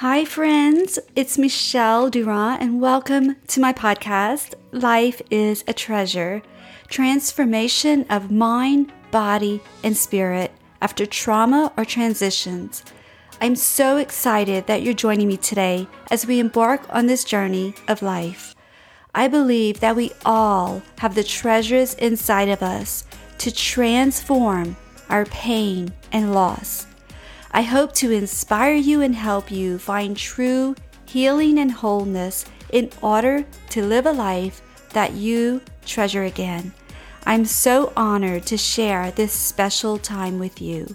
Hi friends, it's Michelle Durand and welcome to my podcast, Life is a Treasure, transformation of mind, body, and spirit after trauma or transitions. I'm so excited that you're joining me today as we embark on this journey of life. I believe that we all have the treasures inside of us to transform our pain and loss. I hope to inspire you and help you find true healing and wholeness in order to live a life that you treasure again. I'm so honored to share this special time with you.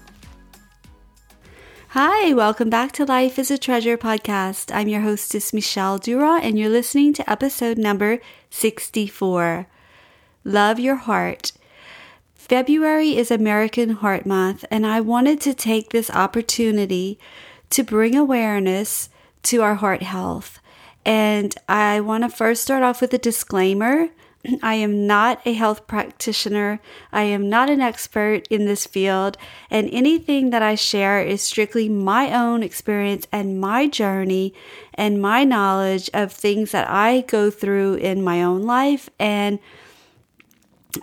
Hi, welcome back to Life is a Treasure podcast. I'm your hostess, Michelle Durand, and you're listening to episode number 64, Love Your Heart. February is American Heart Month, and I wanted to take this opportunity to bring awareness to our heart health. And I want to first start off with a disclaimer. I am not a health practitioner. I am not an expert in this field, and anything that I share is strictly my own experience and my journey and my knowledge of things that I go through in my own life, and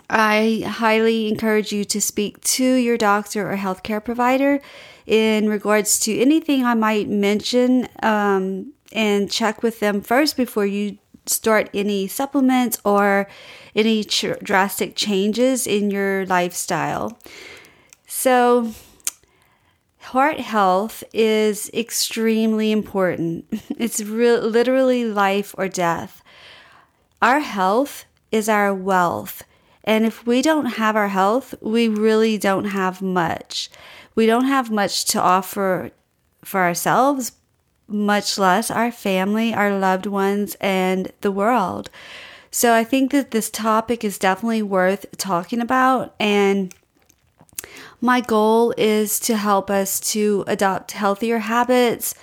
I highly encourage you to speak to your doctor or healthcare provider in regards to anything I might mention, and check with them first before you start any supplements or any drastic changes in your lifestyle. So, heart health is extremely important. It's literally life or death. Our health is our wealth. And if we don't have our health, we really don't have much. We don't have much to offer for ourselves, much less our family, our loved ones, and the world. So I think that this topic is definitely worth talking about. And my goal is to help us to adopt healthier habits,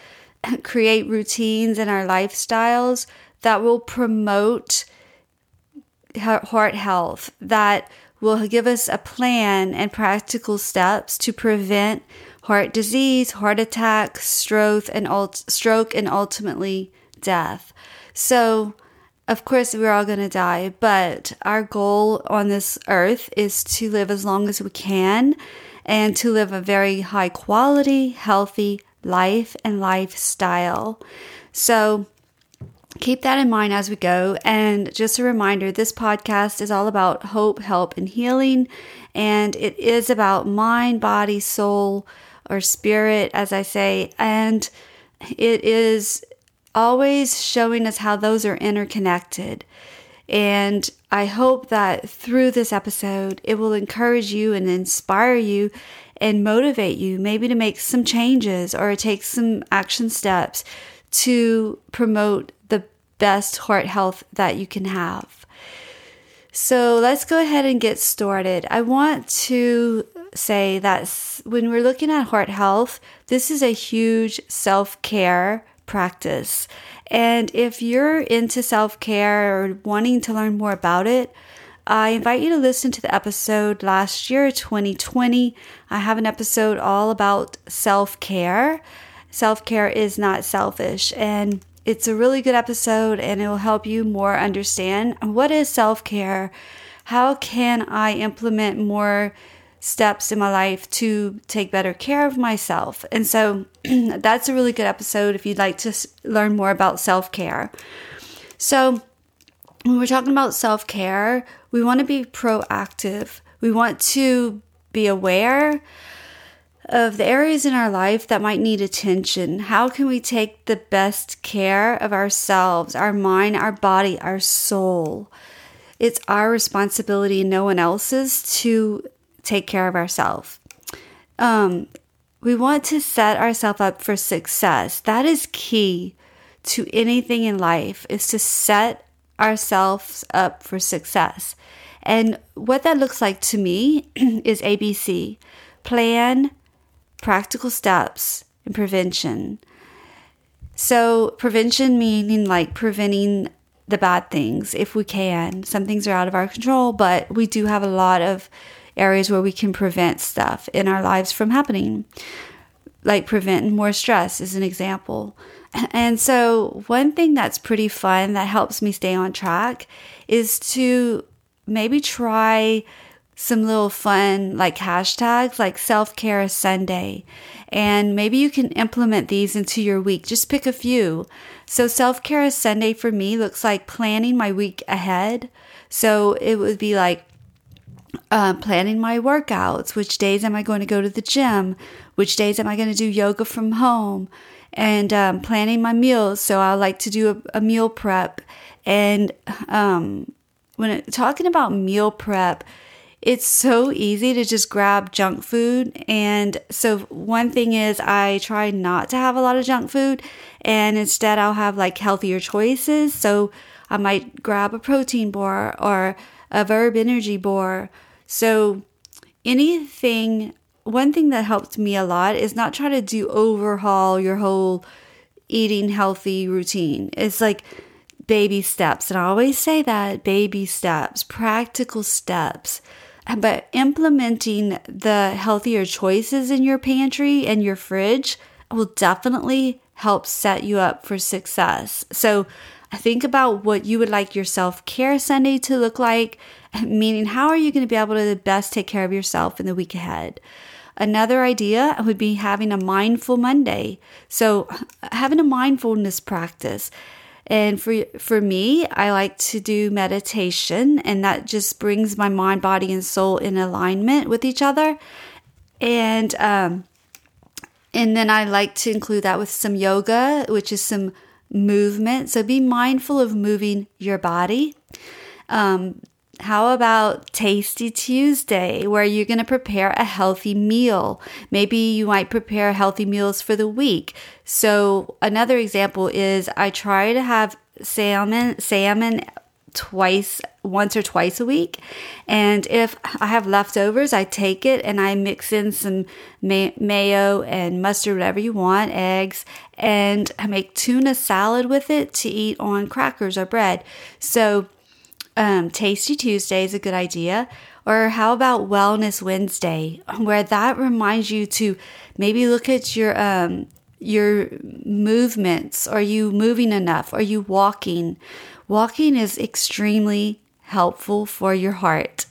create routines in our lifestyles that will promote heart health, that will give us a plan and practical steps to prevent heart disease, heart attack, stroke, and ultimately death. So, of course, we're all going to die, but our goal on this earth is to live as long as we can and to live a very high quality, healthy life and lifestyle. So, keep that in mind as we go. And just a reminder, this podcast is all about hope, help, and healing. And it is about mind, body, soul, or spirit, as I say. And it is always showing us how those are interconnected. And I hope that through this episode, it will encourage you and inspire you and motivate you maybe to make some changes or take some action steps to promote best heart health that you can have. So let's go ahead and get started. I want to say that when we're looking at heart health, this is a huge self-care practice. And if you're into self-care or wanting to learn more about it, I invite you to listen to the episode last year, 2020. I have an episode all about self-care. Self-care is not selfish, and it's a really good episode, and it will help you more understand what is self-care, how can I implement more steps in my life to take better care of myself. And so that's a really good episode if you'd like to learn more about self-care. So when we're talking about self-care, we want to be proactive. We want to be aware of the areas in our life that might need attention. How can we take the best care of ourselves, our mind, our body, our soul? It's our responsibility, no one else's, to take care of ourselves. We want to set ourselves up for success. That is key to anything in life, is to set ourselves up for success. And what that looks like to me is ABC. Plan, practical steps, and prevention. So prevention meaning like preventing the bad things if we can. Some things are out of our control, but we do have a lot of areas where we can prevent stuff in our lives from happening. like preventing more stress is an example. And so one thing that's pretty fun that helps me stay on track is to maybe try some little fun like hashtags like self-care Sunday. And maybe you can implement these into your week. Just pick a few. So self-care Sunday for me looks like planning my week ahead. So it would be like planning my workouts. Which days am I going to go to the gym? Which days am I going to do yoga from home? And planning my meals. So I like to do a meal prep. And talking about meal prep, it's so easy to just grab junk food. And so one thing is I try not to have a lot of junk food, and instead I'll have like healthier choices. So I might grab a protein bar or a Verb energy bar. So one thing that helped me a lot is not try to overhaul your whole eating healthy routine. It's like baby steps. And I always say that, baby steps, practical steps. But implementing the healthier choices in your pantry and your fridge will definitely help set you up for success. So think about what you would like your self-care Sunday to look like, meaning how are you going to be able to best take care of yourself in the week ahead? Another idea would be having a mindful Monday. So having a mindfulness practice. And for me, I like to do meditation, and that just brings my mind, body, and soul in alignment with each other. And then I like to include that with some yoga, which is some movement. So be mindful of moving your body. How about Tasty Tuesday, where you're going to prepare a healthy meal? Maybe you might prepare healthy meals for the week. So another example is I try to have salmon once or twice a week. And if I have leftovers, I take it and I mix in some mayo and mustard, whatever you want, eggs, and I make tuna salad with it to eat on crackers or bread. So Tasty Tuesday is a good idea. Or how about Wellness Wednesday, where that reminds you to maybe look at your movements. Are you moving enough? Are you walking? Walking is extremely helpful for your heart.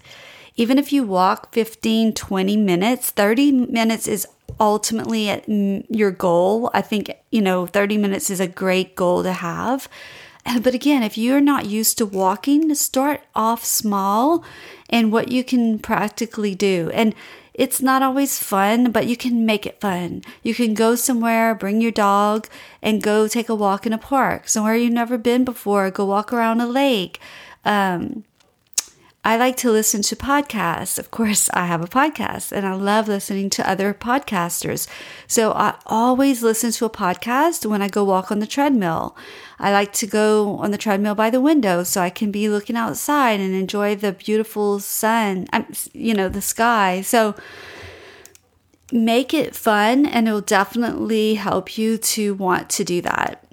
Even if you walk 15, 20 minutes, 30 minutes is ultimately your goal. I think, 30 minutes is a great goal to have. But again, if you're not used to walking, start off small and what you can practically do. And it's not always fun, but you can make it fun. You can go somewhere, bring your dog, and go take a walk in a park, somewhere you've never been before. Go walk around a lake. I like to listen to podcasts. Of course, I have a podcast, and I love listening to other podcasters. So I always listen to a podcast when I go walk on the treadmill. I like to go on the treadmill by the window so I can be looking outside and enjoy the beautiful sun, the sky. So make it fun, and it will definitely help you to want to do that.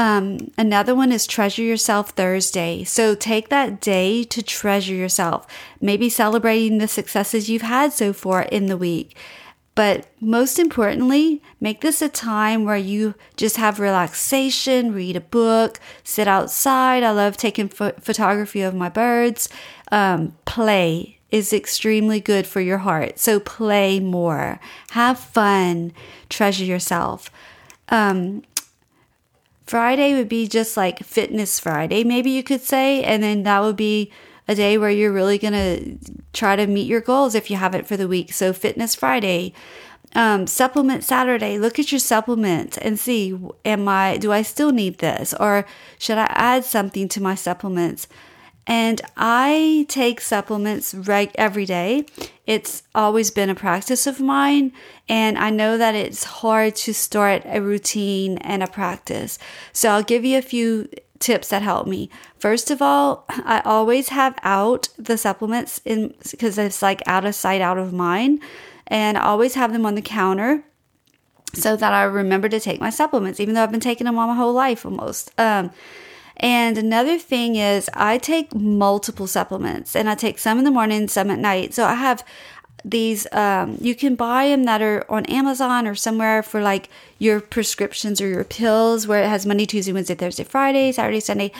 Another one is Treasure Yourself Thursday. So take that day to treasure yourself, maybe celebrating the successes you've had so far in the week. But most importantly, make this a time where you just have relaxation, read a book, sit outside. I love taking photography of my birds. Play is extremely good for your heart. So play more, have fun, treasure yourself. Friday would be just like Fitness Friday, maybe you could say. And then that would be a day where you're really going to try to meet your goals if you haven't for the week. So Fitness Friday, Supplement Saturday, look at your supplements and see, do I still need this? Or should I add something to my supplements? And I take supplements every day. It's always been a practice of mine, and I know that it's hard to start a routine and a practice. So I'll give you a few tips that help me. First of all, I always have out the supplements because it's like out of sight, out of mind, and I always have them on the counter so that I remember to take my supplements, even though I've been taking them all my whole life almost. And another thing is I take multiple supplements, and I take some in the morning, some at night. So I have these, you can buy them that are on Amazon or somewhere for like your prescriptions or your pills, where it has Monday, Tuesday, Wednesday, Thursday, Friday, Saturday, Sunday.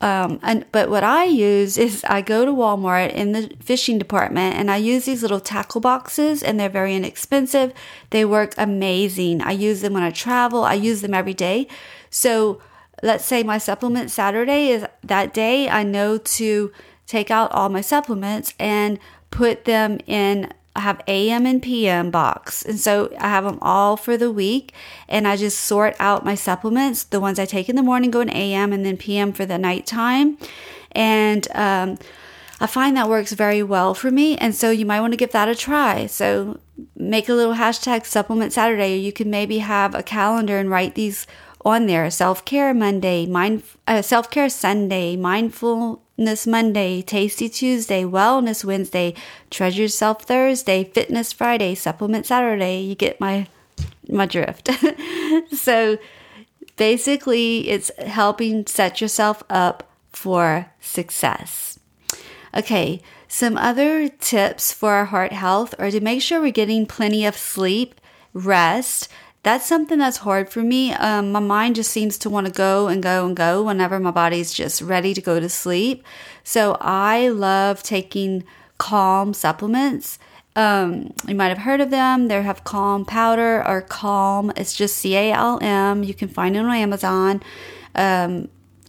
But what I use is I go to Walmart in the fishing department and I use these little tackle boxes, and they're very inexpensive. They work amazing. I use them when I travel. I use them every day. So let's say my supplement Saturday is that day. I know to take out all my supplements and put them in. I have AM and PM box. And so I have them all for the week, and I just sort out my supplements. The ones I take in the morning go in AM, and then PM for the nighttime. And I find that works very well for me. And so you might want to give that a try. So make a little hashtag supplement Saturday. You can maybe have a calendar and write these on there. Self-care Monday, self-care Sunday, mindfulness Monday, tasty Tuesday, wellness Wednesday, treasure yourself Thursday, fitness Friday, supplement Saturday. You get my drift. So basically it's helping set yourself up for success. Okay, some other tips for our heart health are to make sure we're getting plenty of sleep, rest. That's something that's hard for me. My mind just seems to want to go and go and go whenever my body's just ready to go to sleep. So I love taking Calm supplements. You might have heard of them. They have Calm powder or Calm. It's just CALM. You can find it on Amazon.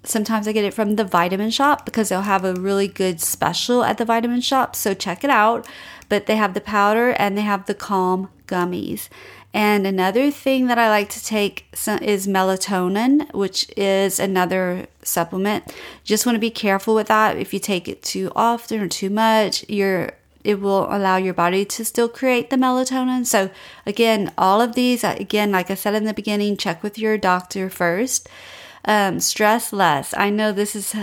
Sometimes I get it from the Vitamin Shop because they'll have a really good special at the Vitamin Shop. So check it out. But they have the powder and they have the Calm gummies. And another thing that I like to take is melatonin, which is another supplement. Just want to be careful with that. If you take it too often or too much, it will allow your body to still create the melatonin. So again, all of these, like I said in the beginning, check with your doctor first. Stress less. I know this is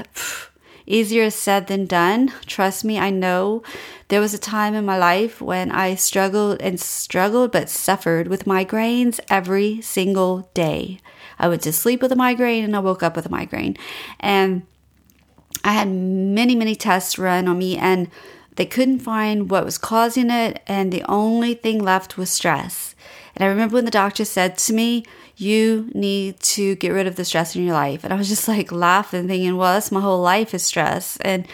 easier said than done. Trust me, I know. There was a time in my life when I struggled but suffered with migraines every single day. I went to sleep with a migraine and I woke up with a migraine. And I had many, many tests run on me, and they couldn't find what was causing it, and the only thing left was stress. And I remember when the doctor said to me, "You need to get rid of the stress in your life." And I was just like laughing, thinking, well, that's my whole life is stress. And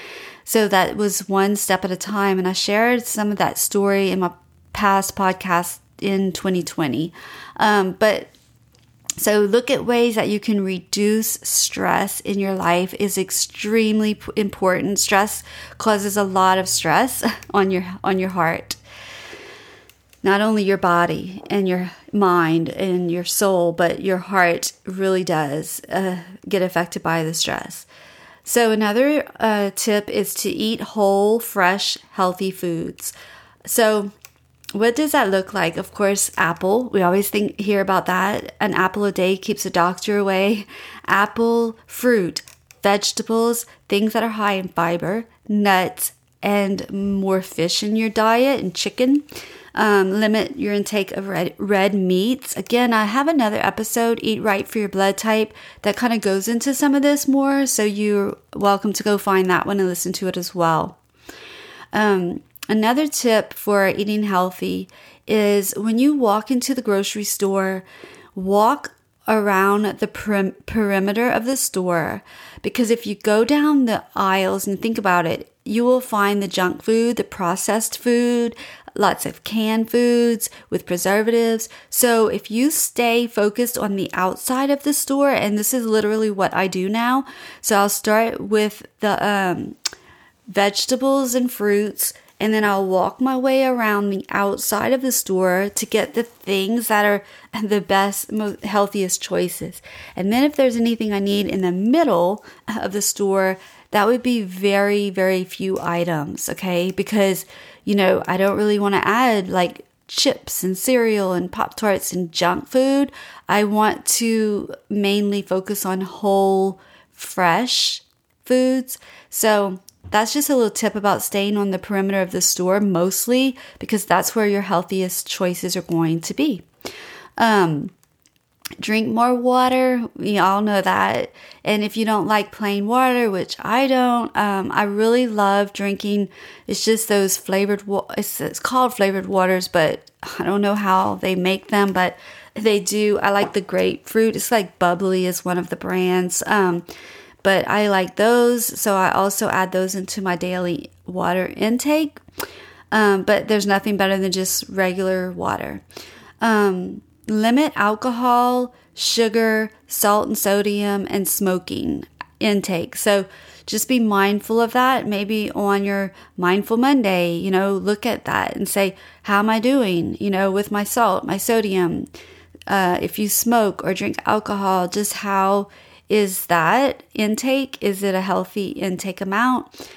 so that was one step at a time. And I shared some of that story in my past podcast in 2020. So look at ways that you can reduce stress in your life is extremely important. Stress causes a lot of stress on your heart. Not only your body and your mind and your soul, but your heart really does get affected by the stress. So another tip is to eat whole, fresh, healthy foods. So what does that look like? Of course, apple. We always hear about that. An apple a day keeps a doctor away. Apple, fruit, vegetables, things that are high in fiber, nuts, and more fish in your diet, and chicken. Limit your intake of red meats. Again, I have another episode, Eat Right for Your Blood Type, that kind of goes into some of this more. So you're welcome to go find that one and listen to it as well. Another tip for eating healthy is when you walk into the grocery store, walk around the perimeter of the store. Because if you go down the aisles and think about it, you will find the junk food, the processed food, lots of canned foods with preservatives. So if you stay focused on the outside of the store, and this is literally what I do now. So I'll start with the vegetables and fruits, and then I'll walk my way around the outside of the store to get the things that are the best, most healthiest choices. And then if there's anything I need in the middle of the store, that would be very, very few items, okay? Because, I don't really want to add like chips and cereal and Pop-Tarts and junk food. I want to mainly focus on whole, fresh foods. So that's just a little tip about staying on the perimeter of the store mostly, because that's where your healthiest choices are going to be. drink more water. We all know that. And if you don't like plain water, which I don't, I really love drinking. It's just those flavored, it's called flavored waters, but I don't know how they make them, but they do. I like the grapefruit. It's like Bubbly is one of the brands. But I like those. So I also add those into my daily water intake. But there's nothing better than just regular water. Limit alcohol, sugar, salt and sodium, and smoking intake. So just be mindful of that. Maybe on your Mindful Monday, look at that and say, how am I doing, with my salt, my sodium? If you smoke or drink alcohol, just how is that intake? Is it a healthy intake amount?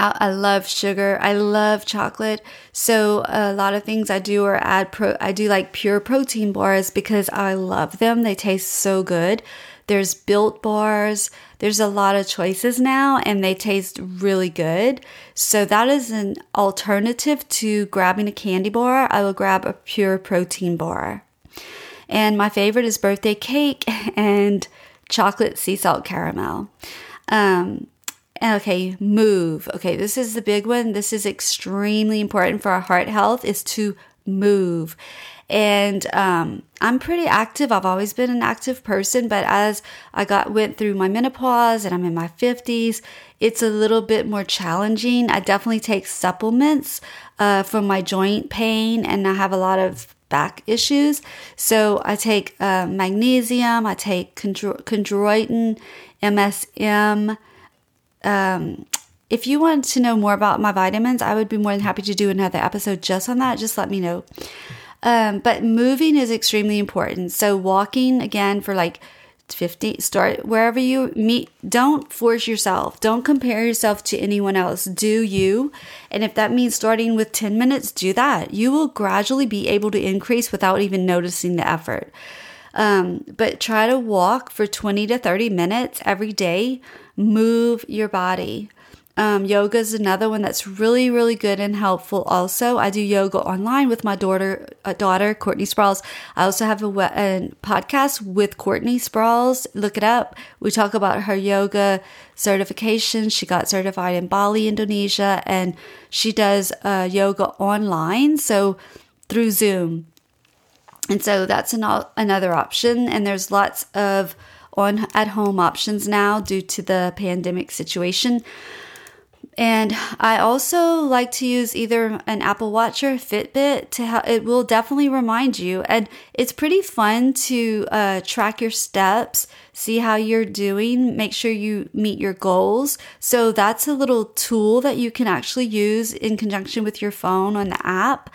I love sugar. I love chocolate. So a lot of things I do I do like Pure Protein bars because I love them. They taste so good. There's Built Bars. There's a lot of choices now and they taste really good. So that is an alternative to grabbing a candy bar. I will grab a Pure Protein bar. And my favorite is birthday cake and chocolate sea salt caramel. Okay, move. Okay, this is the big one. This is extremely important for our heart health, is to move. And I'm pretty active. I've always been an active person, but as I went through my menopause and I'm in my 50s, it's a little bit more challenging. I definitely take supplements for my joint pain, and I have a lot of back issues. So I take magnesium, I take chondroitin, MSM. If you want to know more about my vitamins, I would be more than happy to do another episode just on that. Just let me know. But moving is extremely important. So walking again for like 50, start wherever you meet. Don't force yourself. Don't compare yourself to anyone else. Do you? And if that means starting with 10 minutes, do that. You will gradually be able to increase without even noticing the effort. But try to walk for 20 to 30 minutes every day. Move your body. Yoga is another one that's really, really good and helpful. Also, I do yoga online with my daughter Courtney Sprawls. I also have a podcast with Courtney Sprawls. Look it up. We talk about her yoga certification. She got certified in Bali, Indonesia, and she does yoga online, so through Zoom. And so that's another option. And there's lots of at-home options now due to the pandemic situation. And I also like to use either an Apple Watch or Fitbit to help. It will definitely remind you. And it's pretty fun to track your steps, see how you're doing, make sure you meet your goals. So that's a little tool that you can actually use in conjunction with your phone on the app.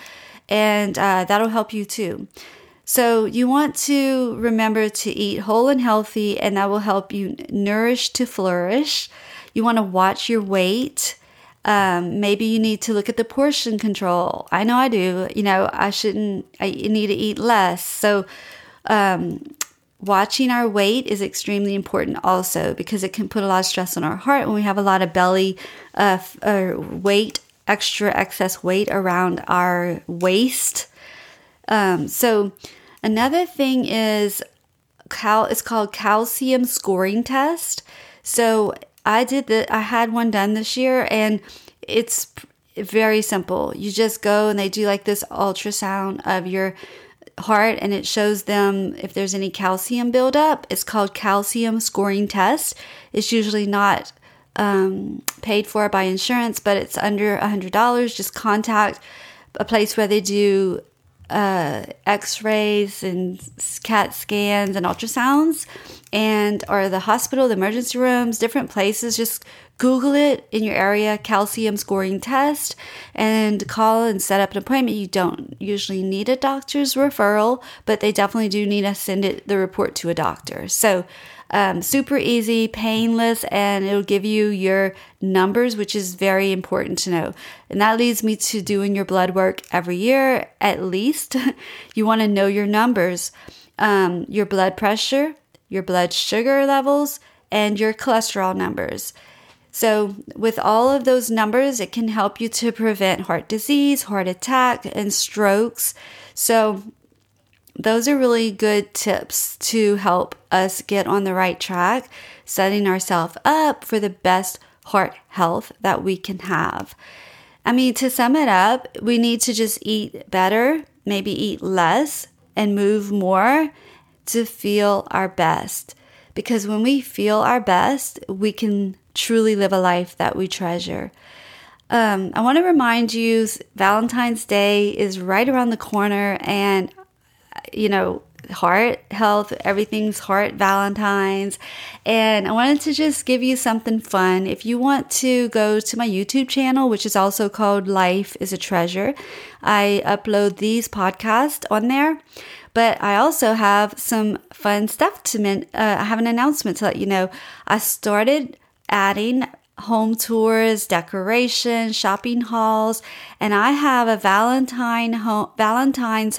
And that'll help you too. So you want to remember to eat whole and healthy, and that will help you nourish to flourish. You want to watch your weight. Maybe you need to look at the portion control. I know I do. I need to eat less. So watching our weight is extremely important also, because it can put a lot of stress on our heart when we have a lot of belly weight, extra excess weight around our waist. So another thing is it's called calcium scoring test. So I had one done this year, and it's very simple. You just go and they do like this ultrasound of your heart, and it shows them if there's any calcium buildup. It's called calcium scoring test. It's usually not paid for by insurance, but it's under $100. Just contact a place where they do x-rays and CAT scans and ultrasounds, and or the hospital, the emergency rooms, different places. Just Google it in your area, calcium scoring test, and call and set up an appointment. You don't usually need a doctor's referral, but they definitely do need to send the report to a doctor. So super easy, painless, and it'll give you your numbers, which is very important to know. And that leads me to doing your blood work every year, at least. You want to know your numbers, your blood pressure, your blood sugar levels, and your cholesterol numbers. So with all of those numbers, it can help you to prevent heart disease, heart attack, and strokes. So those are really good tips to help us get on the right track, setting ourselves up for the best heart health that we can have. I mean, to sum it up, we need to just eat better, maybe eat less, and move more to feel our best. Because when we feel our best, we can truly live a life that we treasure. I want to remind you, Valentine's Day is right around the corner, and, you know, heart health, everything's heart Valentine's. And I wanted to just give you something fun. If you want to go to my YouTube channel, which is also called Life is a Treasure, I upload these podcasts on there. But I also have some fun stuff to I have an announcement to let you know. I started adding home tours, decorations, shopping hauls, and I have a Valentine's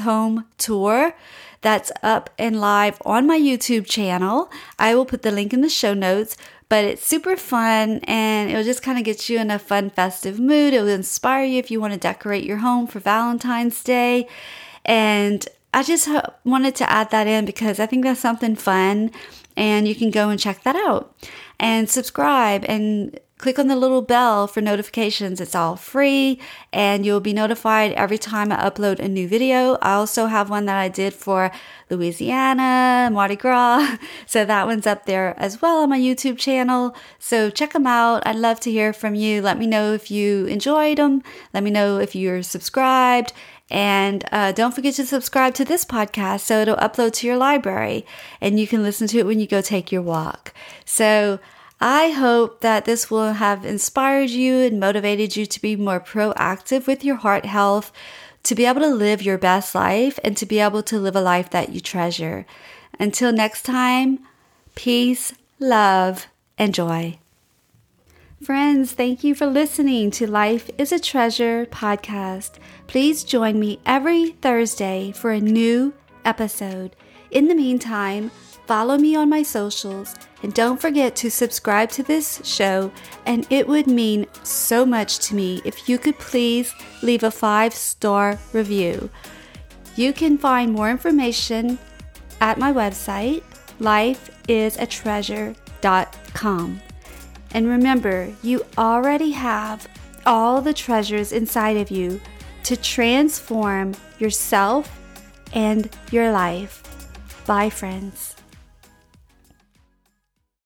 home tour that's up and live on my YouTube channel. I will put the link in the show notes, but it's super fun and it'll just kind of get you in a fun, festive mood. It will inspire you if you want to decorate your home for Valentine's Day. And I just wanted to add that in because I think that's something fun, and you can go and check that out and subscribe and click on the little bell for notifications. It's all free and you'll be notified every time I upload a new video. I also have one that I did for Louisiana, Mardi Gras. So that one's up there as well on my YouTube channel. So check them out. I'd love to hear from you. Let me know if you enjoyed them. Let me know if you're subscribed. And don't forget to subscribe to this podcast so it'll upload to your library and you can listen to it when you go take your walk. So I hope that this will have inspired you and motivated you to be more proactive with your heart health, to be able to live your best life, and to be able to live a life that you treasure. Until next time, peace, love, and joy. Friends, thank you for listening to Life is a Treasure podcast. Please join me every Thursday for a new episode. In the meantime, follow me on my socials and don't forget to subscribe to this show. And it would mean so much to me if you could please leave a 5-star review. You can find more information at my website, lifeisatreasure.com. And remember, you already have all the treasures inside of you to transform yourself and your life. Bye, friends.